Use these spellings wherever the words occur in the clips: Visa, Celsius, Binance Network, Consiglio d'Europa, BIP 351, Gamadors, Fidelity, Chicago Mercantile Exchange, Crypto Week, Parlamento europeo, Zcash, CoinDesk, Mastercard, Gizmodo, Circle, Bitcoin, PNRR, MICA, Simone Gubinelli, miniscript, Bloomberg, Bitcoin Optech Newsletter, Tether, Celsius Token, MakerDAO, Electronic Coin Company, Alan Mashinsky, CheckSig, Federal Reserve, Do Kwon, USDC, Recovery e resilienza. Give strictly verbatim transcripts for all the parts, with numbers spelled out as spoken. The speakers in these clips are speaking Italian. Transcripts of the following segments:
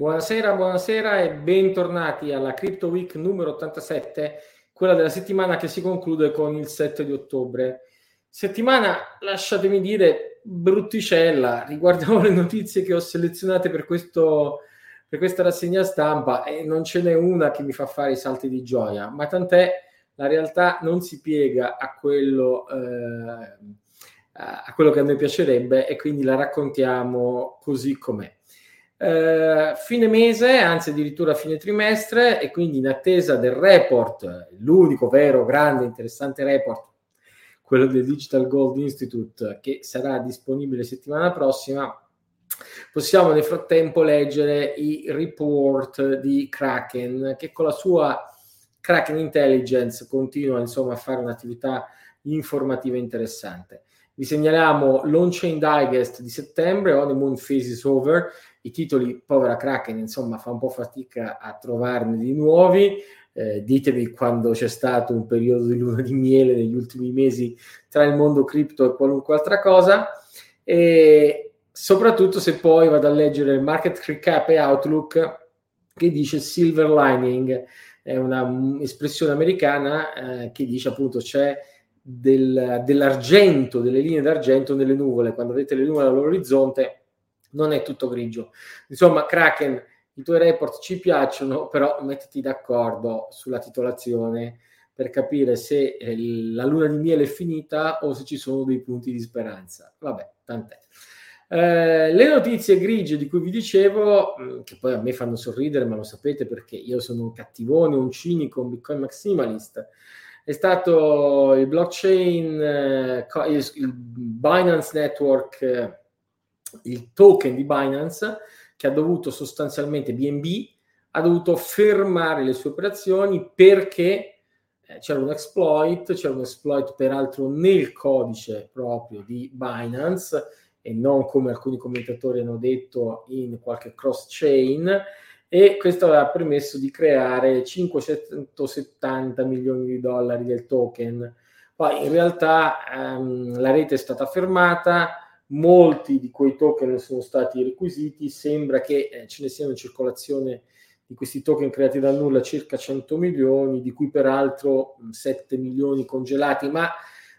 Buonasera, buonasera e bentornati alla Crypto Week numero ottantasette, quella della settimana che si conclude con il sette di ottobre. Settimana, lasciatemi dire, brutticella. Riguardiamo le notizie che ho selezionate per questo, per questa rassegna stampa e non ce n'è una che mi fa fare i salti di gioia, ma tant'è. La realtà non si piega a quello, eh, a quello che a noi piacerebbe e quindi la raccontiamo così com'è. Eh, fine mese, anzi addirittura fine trimestre, e quindi in attesa del report, l'unico vero, grande, interessante report, quello del Digital Gold Institute, che sarà disponibile settimana prossima, possiamo nel frattempo leggere i report di Kraken, che con la sua Kraken Intelligence continua insomma a fare un'attività informativa interessante. Vi segnaliamo l'on-chain digest di settembre, Honeymoon Phase is Over, i titoli, povera Kraken, insomma fa un po' fatica a trovarne di nuovi, eh, ditemi quando c'è stato un periodo di luna di miele negli ultimi mesi tra il mondo cripto e qualunque altra cosa, e soprattutto se poi vado a leggere il market recap e outlook che dice silver lining, è un'espressione americana eh, che dice appunto c'è del, dell'argento, delle linee d'argento nelle nuvole. Quando vedete le nuvole all'orizzonte non è tutto grigio. Insomma, Kraken, i tuoi report ci piacciono, però mettiti d'accordo sulla titolazione per capire se eh, la luna di miele è finita o se ci sono dei punti di speranza. Vabbè, tant'è. Eh, le notizie grigie di cui vi dicevo, che poi a me fanno sorridere, ma lo sapete perché io sono un cattivone, un cinico, un Bitcoin maximalist, è stato il blockchain, eh, il Binance Network, eh, il token di Binance, che ha dovuto sostanzialmente, B N B, ha dovuto fermare le sue operazioni perché eh, c'era un exploit, c'era un exploit peraltro nel codice proprio di Binance, e non come alcuni commentatori hanno detto in qualche cross-chain, e questo aveva permesso di creare cinquecentosettanta milioni di dollari del token. Poi in realtà ehm, la rete è stata fermata, molti di quei token sono stati requisiti, sembra che eh, ce ne siano in circolazione di questi token creati dal nulla circa cento milioni, di cui peraltro sette milioni congelati. Ma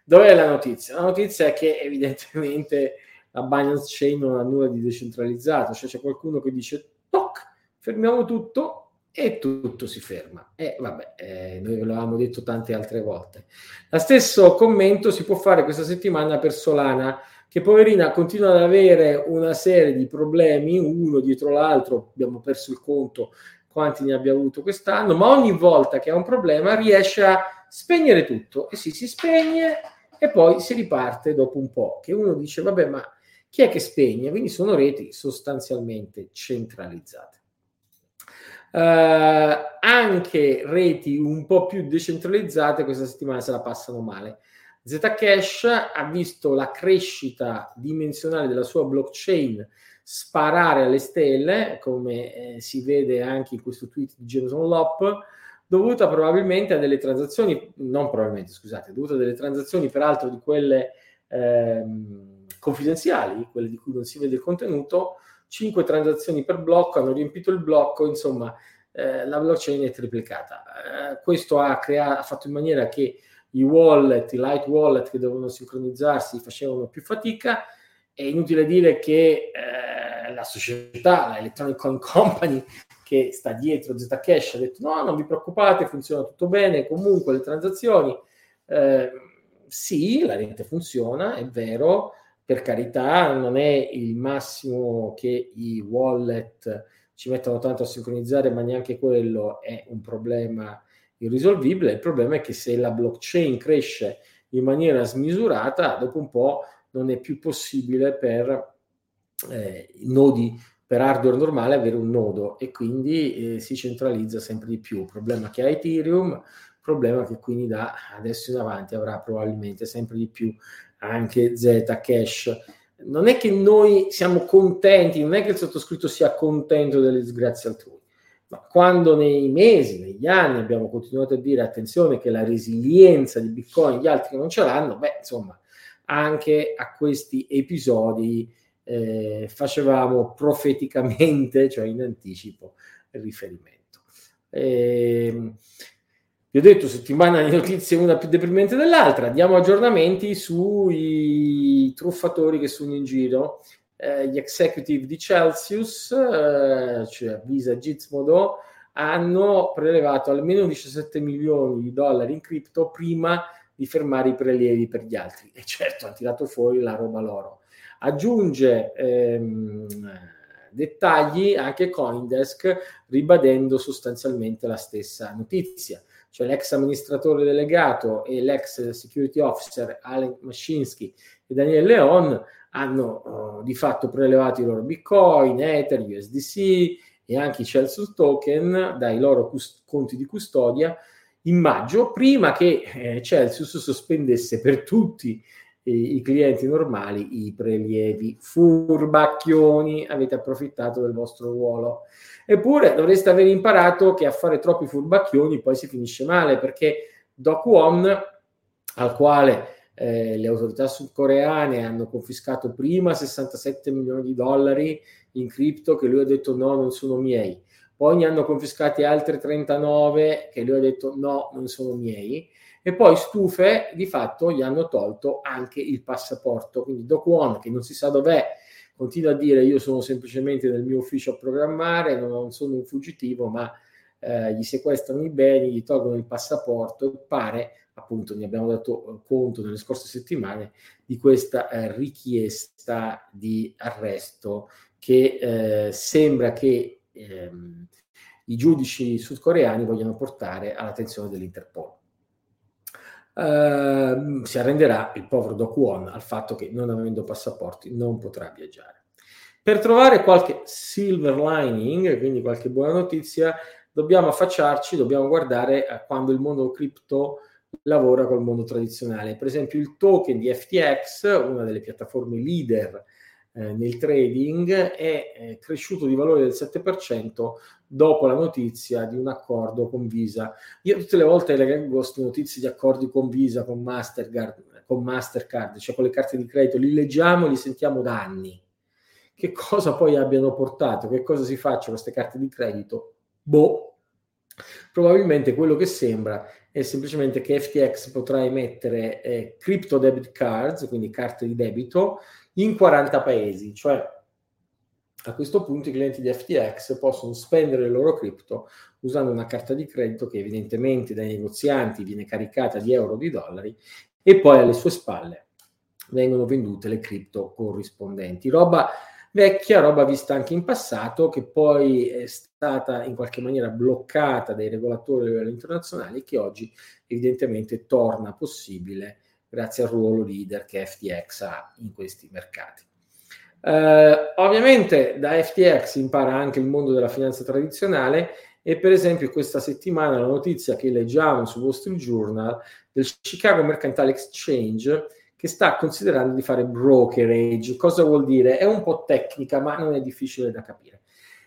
dov'è la notizia? La notizia è che evidentemente la Binance Chain non ha nulla di decentralizzato, cioè c'è qualcuno che dice toc, fermiamo tutto e tutto si ferma. E eh, vabbè, eh, noi ve l'avevamo detto tante altre volte. Lo stesso commento si può fare questa settimana per Solana, che poverina continua ad avere una serie di problemi, uno dietro l'altro, abbiamo perso il conto quanti ne abbia avuto quest'anno, ma ogni volta che ha un problema riesce a spegnere tutto, e sì, si spegne e poi si riparte dopo un po', che uno dice vabbè ma chi è che spegne? Quindi sono reti sostanzialmente centralizzate. Eh, anche reti un po' più decentralizzate questa settimana se la passano male. Zcash ha visto la crescita dimensionale della sua blockchain sparare alle stelle, come eh, si vede anche in questo tweet di Jameson Lopp, dovuta probabilmente a delle transazioni, non probabilmente, scusate, dovuta a delle transazioni peraltro di quelle... Ehm, confidenziali, quelle di cui non si vede il contenuto, cinque transazioni per blocco, hanno riempito il blocco, insomma eh, la blockchain è triplicata. Eh, questo ha, crea- ha fatto in maniera che i wallet, i light wallet che dovevano sincronizzarsi facevano più fatica. È inutile dire che eh, la società, la Electronic Coin Company che sta dietro Zcash ha detto no, non vi preoccupate, funziona tutto bene, comunque le transazioni, eh, sì, la rete funziona, è vero, per carità, non è il massimo che i wallet ci mettono tanto a sincronizzare, ma neanche quello è un problema irrisolvibile. Il problema è che se la blockchain cresce in maniera smisurata, dopo un po' non è più possibile per eh, nodi, per hardware normale avere un nodo, e quindi eh, si centralizza sempre di più. Problema che ha Ethereum, problema che quindi da adesso in avanti avrà probabilmente sempre di più anche Zcash. Non è che noi siamo contenti, non è che il sottoscritto sia contento delle disgrazie altrui, ma quando nei mesi, negli anni abbiamo continuato a dire attenzione che la resilienza di Bitcoin gli altri non ce l'hanno, beh insomma anche a questi episodi eh, facevamo profeticamente, cioè in anticipo, riferimento. Eh, vi ho detto, settimana di notizie una più deprimente dell'altra. Diamo aggiornamenti sui truffatori che sono in giro. Eh, gli executive di Celsius, eh, cioè Visa, Gizmodo, hanno prelevato almeno diciassette milioni di dollari in cripto prima di fermare i prelievi per gli altri, e certo hanno tirato fuori la roba loro. Aggiunge ehm, dettagli anche CoinDesk, ribadendo sostanzialmente la stessa notizia, cioè l'ex amministratore delegato e l'ex security officer Alan Mashinsky e Daniel Leon hanno eh, di fatto prelevato i loro Bitcoin, Ether, U S D C e anche i Celsius token dai loro cust- conti di custodia in maggio, prima che eh, Celsius sospendesse per tutti eh, i clienti normali i prelievi. Furbacchioni, avete approfittato del vostro ruolo. Eppure dovreste aver imparato che a fare troppi furbacchioni poi si finisce male, perché Do Kwon, al quale eh, le autorità sudcoreane hanno confiscato prima sessantasette milioni di dollari in cripto, che lui ha detto no, non sono miei, poi ne hanno confiscati altri trentanove che lui ha detto no, non sono miei, e poi stufe di fatto gli hanno tolto anche il passaporto. Quindi Do Kwon, che non si sa dov'è, continua a dire io sono semplicemente nel mio ufficio a programmare, non sono un fuggitivo, ma eh, gli sequestrano i beni, gli tolgono il passaporto e pare, appunto ne abbiamo dato conto nelle scorse settimane, di questa eh, richiesta di arresto che eh, sembra che ehm, i giudici sudcoreani vogliano portare all'attenzione dell'Interpol. Eh, si arrenderà il povero Do Kwon al fatto che, non avendo passaporti, non potrà viaggiare. Per trovare qualche silver lining, quindi qualche buona notizia, dobbiamo affacciarci, dobbiamo guardare a quando il mondo cripto lavora col mondo tradizionale. Per esempio il token di F T X, una delle piattaforme leader Eh, nel trading, è eh, cresciuto di valore del sette per cento dopo la notizia di un accordo con Visa. Io tutte le volte leggo queste notizie di accordi con Visa, con Mastercard, con Mastercard, cioè con le carte di credito, li leggiamo e li sentiamo da anni. Che cosa poi abbiano portato? Che cosa si faccia con queste carte di credito? Boh. Probabilmente quello che sembra è semplicemente che F T X potrà emettere eh, crypto debit cards, quindi carte di debito, in quaranta paesi, cioè a questo punto i clienti di F T X possono spendere il loro cripto usando una carta di credito che evidentemente dai negozianti viene caricata di euro o di dollari, e poi alle sue spalle vengono vendute le cripto corrispondenti. Roba vecchia, roba vista anche in passato, che poi è stata in qualche maniera bloccata dai regolatori a livello internazionale, e che oggi evidentemente torna possibile grazie al ruolo leader che F T X ha in questi mercati. Eh, ovviamente da F T X impara anche il mondo della finanza tradizionale, e per esempio questa settimana la notizia che leggiamo su Wall Street Journal del Chicago Mercantile Exchange, che sta considerando di fare brokerage. Cosa vuol dire? È un po' tecnica, ma non è difficile da capire.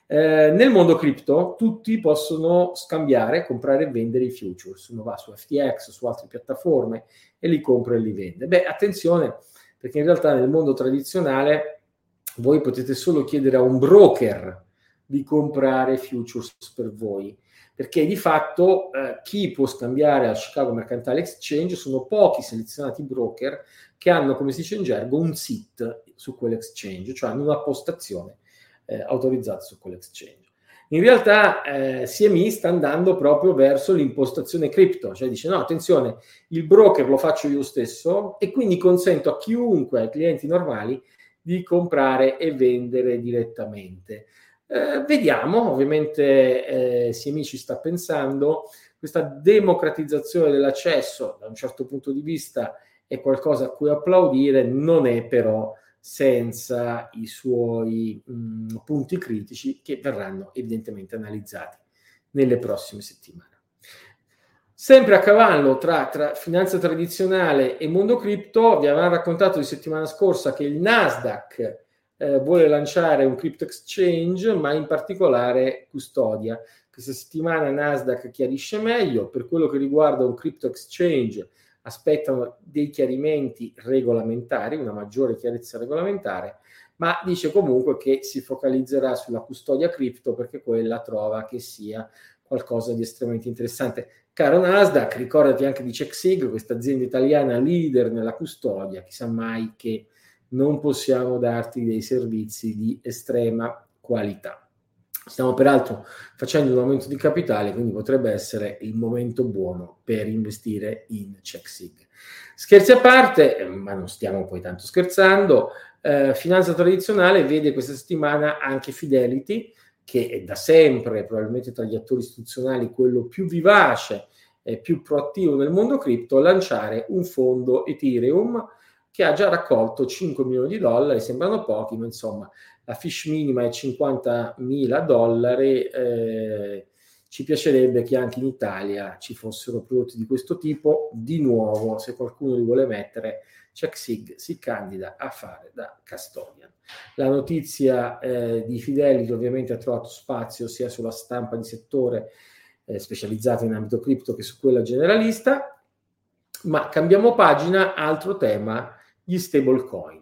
Eh, nel mondo cripto tutti possono scambiare, comprare e vendere i futures. Uno va su F T X, su altre piattaforme e li compra e li vende. Beh, attenzione, perché in realtà nel mondo tradizionale voi potete solo chiedere a un broker di comprare futures per voi, perché di fatto eh, chi può scambiare al Chicago Mercantile Exchange sono pochi selezionati broker che hanno, come si dice in gergo, un seat su quell'exchange, cioè hanno una postazione Eh, autorizzato su quell'exchange. In realtà eh, C M I sta andando proprio verso l'impostazione cripto, cioè dice no, attenzione, il broker lo faccio io stesso, e quindi consento a chiunque, ai clienti normali, di comprare e vendere direttamente. Eh, vediamo, ovviamente eh, C M I ci sta pensando. Questa democratizzazione dell'accesso da un certo punto di vista è qualcosa a cui applaudire, non è però senza i suoi mh, punti critici, che verranno evidentemente analizzati nelle prossime settimane. Sempre a cavallo tra, tra finanza tradizionale e mondo cripto, vi avevamo raccontato di settimana scorsa che il Nasdaq eh, vuole lanciare un crypto exchange, ma in particolare custodia. Questa settimana Nasdaq chiarisce meglio. Per quello che riguarda un crypto exchange aspettano dei chiarimenti regolamentari, una maggiore chiarezza regolamentare. ma dice comunque che si focalizzerà sulla custodia cripto perché quella trova che sia qualcosa di estremamente interessante. Caro Nasdaq, ricordati anche di CheckSig, questa azienda italiana leader nella custodia, chissà mai che non possiamo darti dei servizi di estrema qualità. Stiamo peraltro facendo un aumento di capitale, quindi potrebbe essere il momento buono per investire in CheckSig. Scherzi a parte, ma non stiamo poi tanto scherzando, eh, finanza tradizionale vede questa settimana anche Fidelity, che è da sempre probabilmente tra gli attori istituzionali quello più vivace e più proattivo nel mondo cripto, lanciare un fondo Ethereum che ha già raccolto cinque milioni di dollari, sembrano pochi, ma insomma la fish minima è cinquantamila dollari, eh, ci piacerebbe che anche in Italia ci fossero prodotti di questo tipo. Di nuovo, se qualcuno li vuole mettere, CheckSig si candida a fare da custodian. La notizia eh, di Fidelity ovviamente ha trovato spazio sia sulla stampa di settore eh, specializzata in ambito cripto che su quella generalista, ma cambiamo pagina, altro tema, gli stablecoin.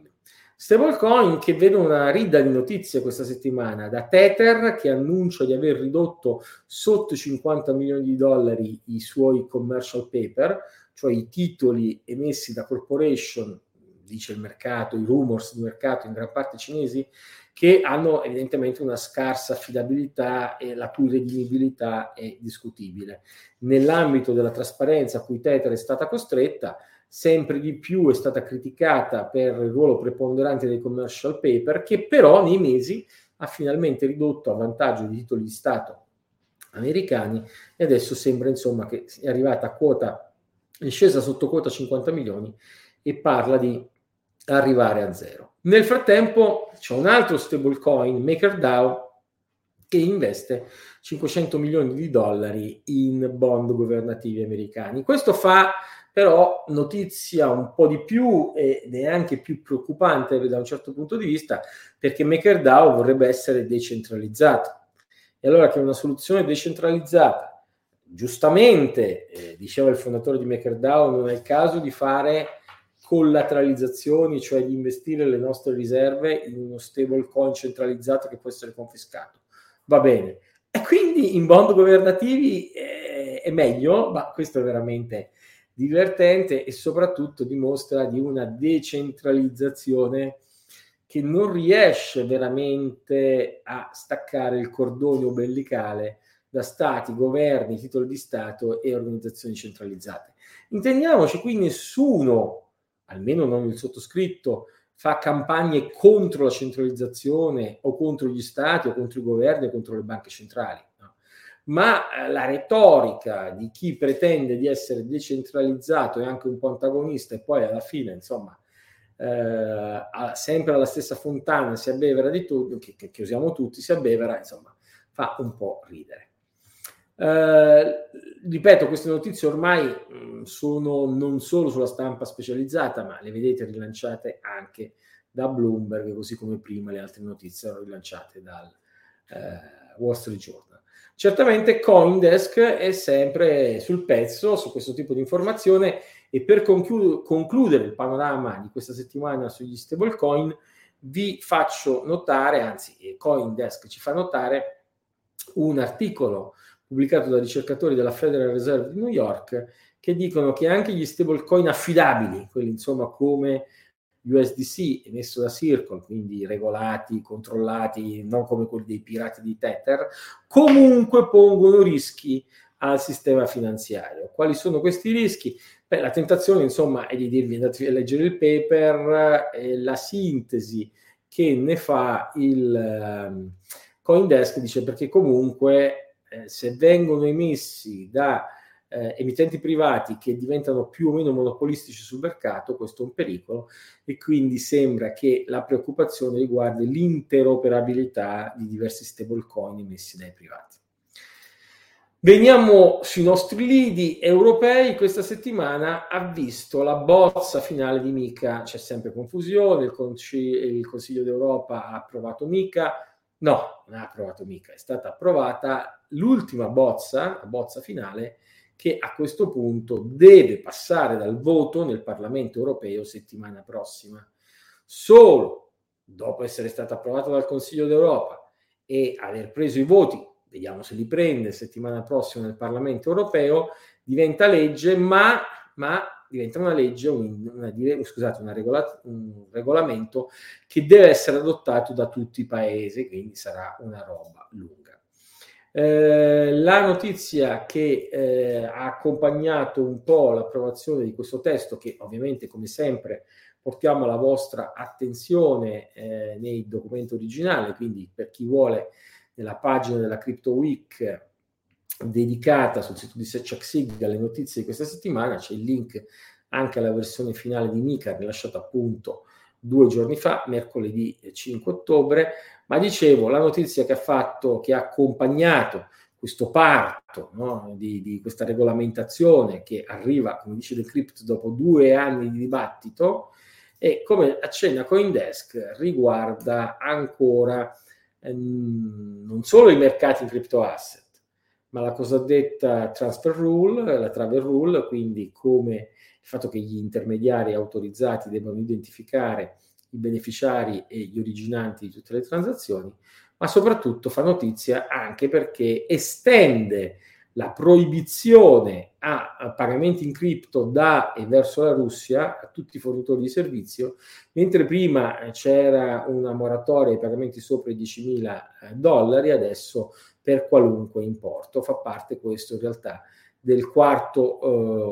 Stablecoin che vedono una ridda di notizie questa settimana, da Tether che annuncia di aver ridotto sotto i cinquanta milioni di dollari i suoi commercial paper, cioè i titoli emessi da corporation, dice il mercato, i rumors di mercato in gran parte cinesi, che hanno evidentemente una scarsa affidabilità e la cui redimibilità è discutibile. Nell'ambito della trasparenza a cui Tether è stata costretta, sempre di più è stata criticata per il ruolo preponderante dei commercial paper, che però nei mesi ha finalmente ridotto a vantaggio di titoli di Stato americani, e adesso sembra insomma che è arrivata a quota, è scesa sotto quota cinquanta milioni e parla di arrivare a zero. Nel frattempo c'è un altro stablecoin, MakerDAO, che investe cinquecento milioni di dollari in bond governativi americani. Questo fa però notizia un po' di più ed è anche più preoccupante da un certo punto di vista, perché MakerDAO vorrebbe essere decentralizzato. E allora che una soluzione decentralizzata, giustamente, eh, diceva il fondatore di MakerDAO, non è il caso di fare collateralizzazioni, cioè di investire le nostre riserve in uno stablecoin centralizzato che può essere confiscato. Va bene. E quindi in bond governativi eh, è meglio, ma questo è veramente divertente e soprattutto dimostra di una decentralizzazione che non riesce veramente a staccare il cordone ombelicale da stati, governi, titoli di Stato e organizzazioni centralizzate. Intendiamoci, qui nessuno, almeno non il sottoscritto, fa campagne contro la centralizzazione o contro gli stati o contro i governi o contro le banche centrali. Ma la retorica di chi pretende di essere decentralizzato e anche un po' antagonista e poi alla fine, insomma, eh, sempre alla stessa fontana si abbevera di tutto, che, che usiamo tutti, si abbevera, insomma, fa un po' ridere. Eh, ripeto, queste notizie ormai mh, sono non solo sulla stampa specializzata, ma le vedete rilanciate anche da Bloomberg, così come prima le altre notizie erano rilanciate dal eh, Wall Street Journal. Certamente CoinDesk è sempre sul pezzo su questo tipo di informazione e per conchiud- concludere il panorama di questa settimana sugli stablecoin vi faccio notare, anzi CoinDesk ci fa notare, un articolo pubblicato da ricercatori della Federal Reserve di New York che dicono che anche gli stablecoin affidabili, quelli insomma come U S D C emesso da Circle, quindi regolati, controllati, non come quelli dei pirati di Tether, comunque pongono rischi al sistema finanziario. Quali sono questi rischi? Beh, la tentazione, insomma, è di dirvi andate a leggere il paper, eh, la sintesi che ne fa il eh, CoinDesk dice perché comunque eh, se vengono emessi da Eh, emittenti privati che diventano più o meno monopolistici sul mercato, questo è un pericolo e quindi sembra che la preoccupazione riguardi l'interoperabilità di diversi stablecoin emessi dai privati. Veniamo sui nostri lidi europei. Questa settimana ha visto la bozza finale di MICA, c'è sempre confusione, il, Conci- il Consiglio d'Europa ha approvato MICA, no, non ha approvato MICA, è stata approvata l'ultima bozza, la bozza finale, che a questo punto deve passare dal voto nel Parlamento europeo settimana prossima. Solo dopo essere stata approvata dal Consiglio d'Europa e aver preso i voti, vediamo se li prende settimana prossima nel Parlamento europeo, diventa legge, ma, ma diventa una legge, un, una, scusate, una regola, un regolamento che deve essere adottato da tutti i paesi, quindi sarà una roba lunga. Eh, la notizia che eh, ha accompagnato un po' l'approvazione di questo testo, che ovviamente come sempre portiamo alla vostra attenzione eh, nei documenti originali, quindi per chi vuole nella pagina della Crypto Week dedicata sul sito di CheckSig alle notizie di questa settimana, c'è il link anche alla versione finale di MICA rilasciata appunto due giorni fa, mercoledì cinque ottobre. Ma dicevo, la notizia che ha fatto, che ha accompagnato questo parto, no, di, di questa regolamentazione che arriva, come dice The Crypt, dopo due anni di dibattito, e come accenna CoinDesk, riguarda ancora ehm, non solo i mercati in crypto asset, ma la cosiddetta transfer rule, la travel rule, quindi come il fatto che gli intermediari autorizzati debbano identificare i beneficiari e gli originanti di tutte le transazioni, ma soprattutto fa notizia anche perché estende la proibizione a, a pagamenti in cripto da e verso la Russia a tutti i fornitori di servizio, mentre prima c'era una moratoria ai pagamenti sopra i diecimila dollari, adesso per qualunque importo. Fa parte questo in realtà del quarto eh,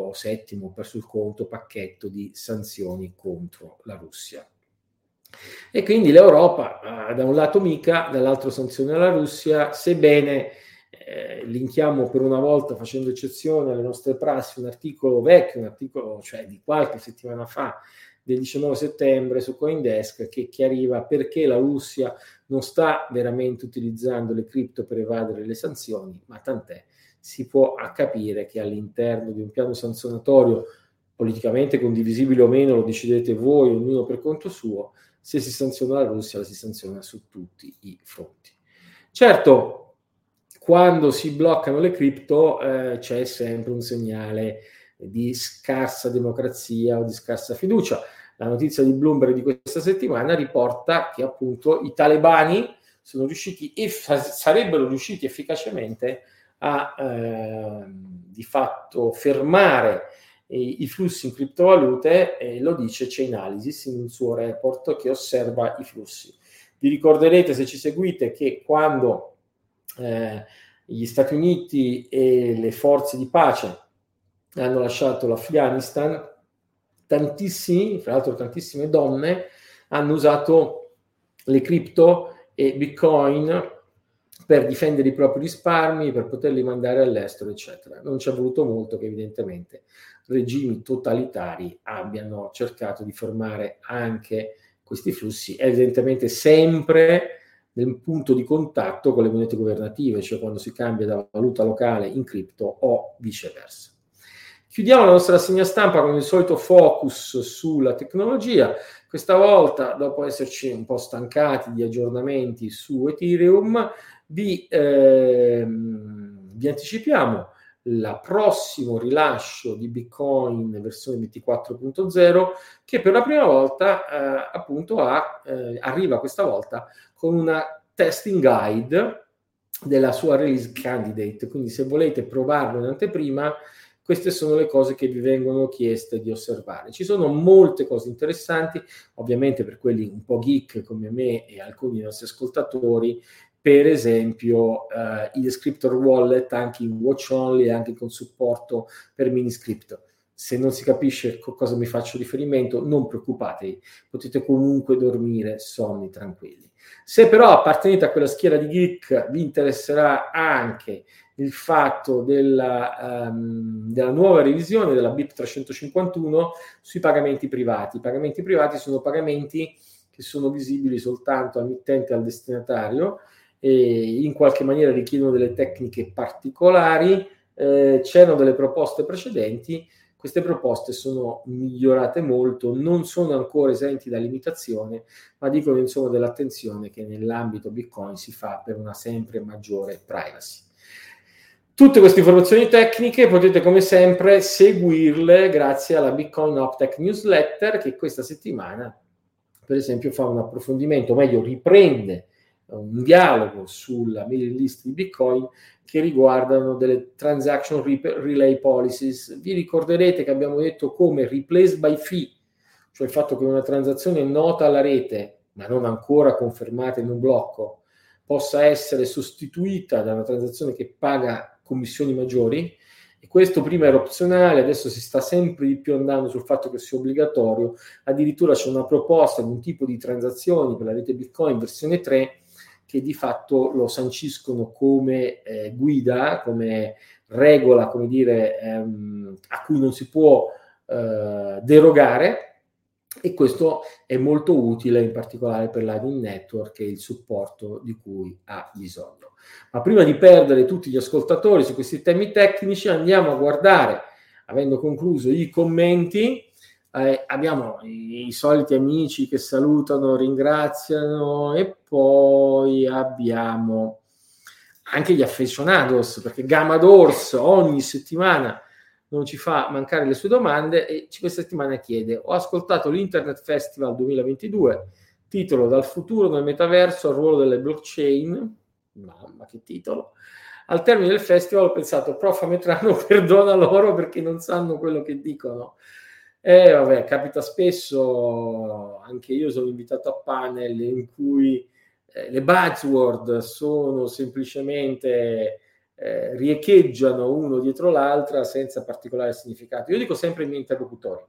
o settimo, per sul conto, pacchetto di sanzioni contro la Russia. E quindi l'Europa eh, da un lato MICA, dall'altro sanzione alla Russia, sebbene eh, linkiamo per una volta, facendo eccezione alle nostre prassi, un articolo vecchio, un articolo cioè di qualche settimana fa, del diciannove settembre su CoinDesk, che chiariva perché la Russia non sta veramente utilizzando le cripto per evadere le sanzioni, ma tant'è, si può capire che all'interno di un piano sanzionatorio politicamente condivisibile o meno, lo decidete voi, ognuno per conto suo, se si sanziona la Russia, la si sanziona su tutti i fronti. Certo, quando si bloccano le cripto eh, c'è sempre un segnale di scarsa democrazia o di scarsa fiducia. La notizia di Bloomberg di questa settimana riporta che appunto i talebani sono riusciti e sarebbero riusciti efficacemente a eh, di fatto fermare i, i flussi in criptovalute, e lo dice Chainalysis in un suo report che osserva i flussi. Vi ricorderete, se ci seguite, che quando eh, gli Stati Uniti e le forze di pace hanno lasciato l'Afghanistan, tantissimi, fra l'altro tantissime donne, hanno usato le cripto e Bitcoin per difendere i propri risparmi, per poterli mandare all'estero, eccetera. Non ci è voluto molto che evidentemente regimi totalitari abbiano cercato di fermare anche questi flussi, evidentemente sempre nel punto di contatto con le monete governative, cioè quando si cambia da valuta locale in cripto o viceversa. Chiudiamo la nostra rassegna stampa con il solito focus sulla tecnologia. Questa volta, dopo esserci un po' stancati di aggiornamenti su Ethereum, vi, ehm, vi anticipiamo il prossimo rilascio di Bitcoin versione ventiquattro punto zero, che per la prima volta eh, appunto ha, eh, arriva questa volta con una testing guide della sua release candidate. Quindi se volete provarlo in anteprima, queste sono le cose che vi vengono chieste di osservare. Ci sono molte cose interessanti, ovviamente per quelli un po' geek come me e alcuni dei nostri ascoltatori, per esempio eh, i descriptor wallet anche in watch only e anche con supporto per miniscript. Se non si capisce a cosa mi faccio riferimento, non preoccupatevi, potete comunque dormire sonni tranquilli. Se però appartenete a quella schiera di geek, vi interesserà anche il fatto della, um, della nuova revisione della B I P trecentocinquantuno sui pagamenti privati. I pagamenti privati sono pagamenti che sono visibili soltanto al mittente e al destinatario, e in qualche maniera richiedono delle tecniche particolari. Eh, c'erano delle proposte precedenti, queste proposte sono migliorate molto, non sono ancora esenti da limitazione, ma dicono insomma dell'attenzione che nell'ambito Bitcoin si fa per una sempre maggiore privacy. Tutte queste informazioni tecniche potete come sempre seguirle grazie alla Bitcoin Optech Newsletter, che questa settimana, per esempio fa un approfondimento, o meglio riprende un dialogo sulla mailing list di Bitcoin che riguardano delle transaction relay policies. Vi ricorderete che abbiamo detto come replace by fee, cioè il fatto che una transazione nota alla rete, ma non ancora confermata in un blocco, possa essere sostituita da una transazione che paga commissioni maggiori, e questo prima era opzionale, adesso si sta sempre di più andando sul fatto che sia obbligatorio. Addirittura c'è una proposta di un tipo di transazioni per la rete Bitcoin versione tre che di fatto lo sanciscono come eh, guida, come regola, come dire, ehm, a cui non si può eh, derogare, e questo è molto utile in particolare per l'Lightning Network e il supporto di cui ha bisogno. Ma prima di perdere tutti gli ascoltatori su questi temi tecnici, andiamo a guardare, avendo concluso i commenti. Eh, abbiamo i, i soliti amici che salutano, ringraziano, e poi abbiamo anche gli affezionados, perché Gamadors ogni settimana non ci fa mancare le sue domande, e questa settimana chiede: ho ascoltato l'Internet Festival duemilaventidue, titolo "Dal futuro nel metaverso al ruolo delle blockchain", mamma che titolo. Al termine del festival ho pensato: prof Ametrano, perdona loro perché non sanno quello che dicono. Eh, vabbè, capita spesso. Anche io sono invitato a panel in cui eh, le buzzword sono semplicemente eh, riecheggiano uno dietro l'altra senza particolare significato. Io dico sempre ai miei interlocutori: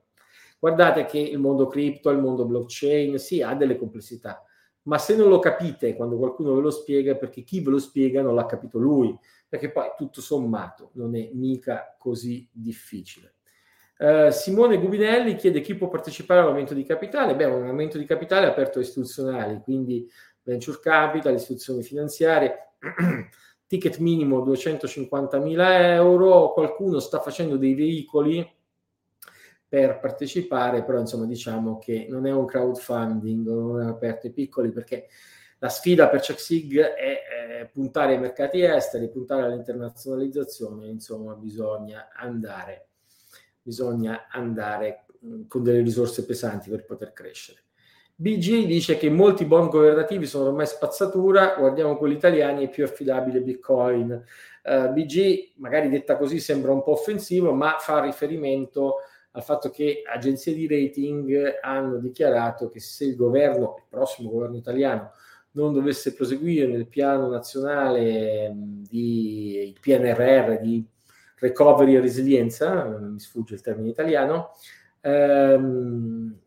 guardate che il mondo cripto, il mondo blockchain, sì, ha delle complessità, ma se non lo capite quando qualcuno ve lo spiega, perché chi ve lo spiega non l'ha capito lui, perché poi tutto sommato non è mica così difficile. Uh, Simone Gubinelli chiede: chi può partecipare all'aumento di capitale? Beh, un aumento di capitale aperto a istituzionali, quindi venture capital, istituzioni finanziarie, ticket minimo duecentocinquantamila euro, qualcuno sta facendo dei veicoli per partecipare, però insomma diciamo che non è un crowdfunding, non è aperto ai piccoli, perché la sfida per CheckSig è eh, puntare ai mercati esteri, puntare all'internazionalizzazione, insomma bisogna andare bisogna andare con delle risorse pesanti per poter crescere. B G dice che molti bond governativi sono ormai spazzatura, guardiamo quelli italiani, è più affidabile Bitcoin. Uh, B G, magari detta così, sembra un po' offensivo, ma fa riferimento al fatto che agenzie di rating hanno dichiarato che se il governo, il prossimo governo italiano, non dovesse proseguire nel piano nazionale di il P N R R, di recovery e resilienza, mi sfugge il termine italiano, ehm,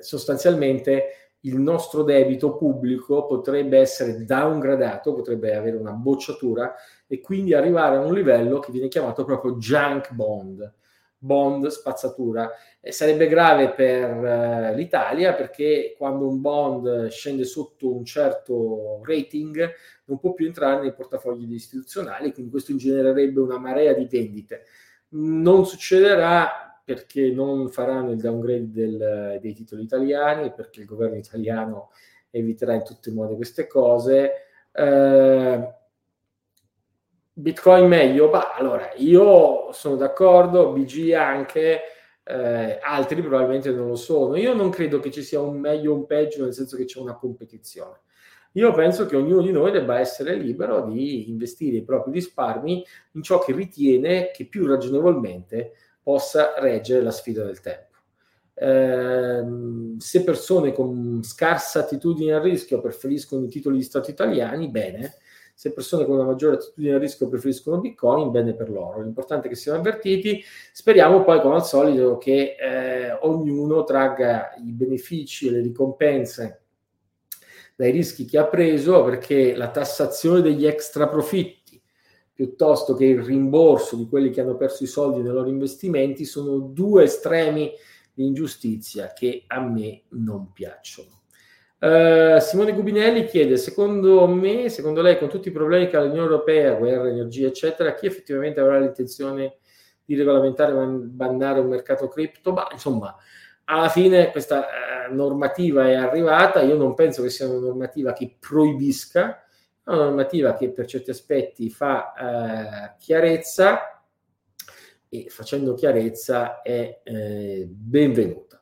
sostanzialmente il nostro debito pubblico potrebbe essere downgradato, potrebbe avere una bocciatura e quindi arrivare a un livello che viene chiamato proprio junk bond, bond spazzatura. E sarebbe grave per eh, l'Italia, perché quando un bond scende sotto un certo rating non può più entrare nei portafogli istituzionali, quindi questo genererebbe una marea di vendite. Non succederà perché non faranno il downgrade del, dei titoli italiani, perché il governo italiano eviterà in tutti i modi queste cose. eh, Bitcoin meglio? Bah, allora io sono d'accordo, B G anche, eh, altri probabilmente non lo sono. Io non credo che ci sia un meglio o un peggio, nel senso che c'è una competizione. Io penso che ognuno di noi debba essere libero di investire i propri risparmi in ciò che ritiene che più ragionevolmente possa reggere la sfida del tempo. Eh, se persone con scarsa attitudine al rischio preferiscono i titoli di Stato italiani, bene. Se persone con una maggiore attitudine al rischio preferiscono Bitcoin, bene per loro. L'importante è che siano avvertiti. Speriamo poi, come al solito, che eh, ognuno tragga i benefici e le ricompense dai rischi che ha preso, perché la tassazione degli extra profitti, piuttosto che il rimborso di quelli che hanno perso i soldi nei loro investimenti, sono due estremi di ingiustizia che a me non piacciono. Uh, Simone Gubinelli chiede: secondo me, secondo lei, con tutti i problemi che ha l'Unione Europea, guerra, energia, eccetera, chi effettivamente avrà l'intenzione di regolamentare e bandare un mercato cripto? Ma insomma, alla fine questa uh, normativa è arrivata. Io non penso che sia una normativa che proibisca, è una normativa che per certi aspetti fa uh, chiarezza, e facendo chiarezza è uh, benvenuta.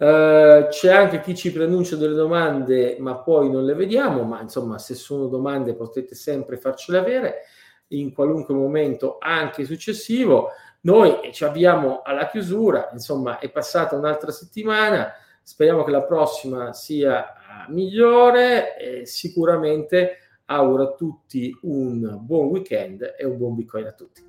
Uh, c'è anche chi ci preannuncia delle domande ma poi non le vediamo, ma insomma se sono domande potete sempre farcele avere in qualunque momento anche successivo. Noi ci avviamo alla chiusura, insomma è passata un'altra settimana, speriamo che la prossima sia migliore e sicuramente auguro a tutti un buon weekend e un buon Bitcoin a tutti.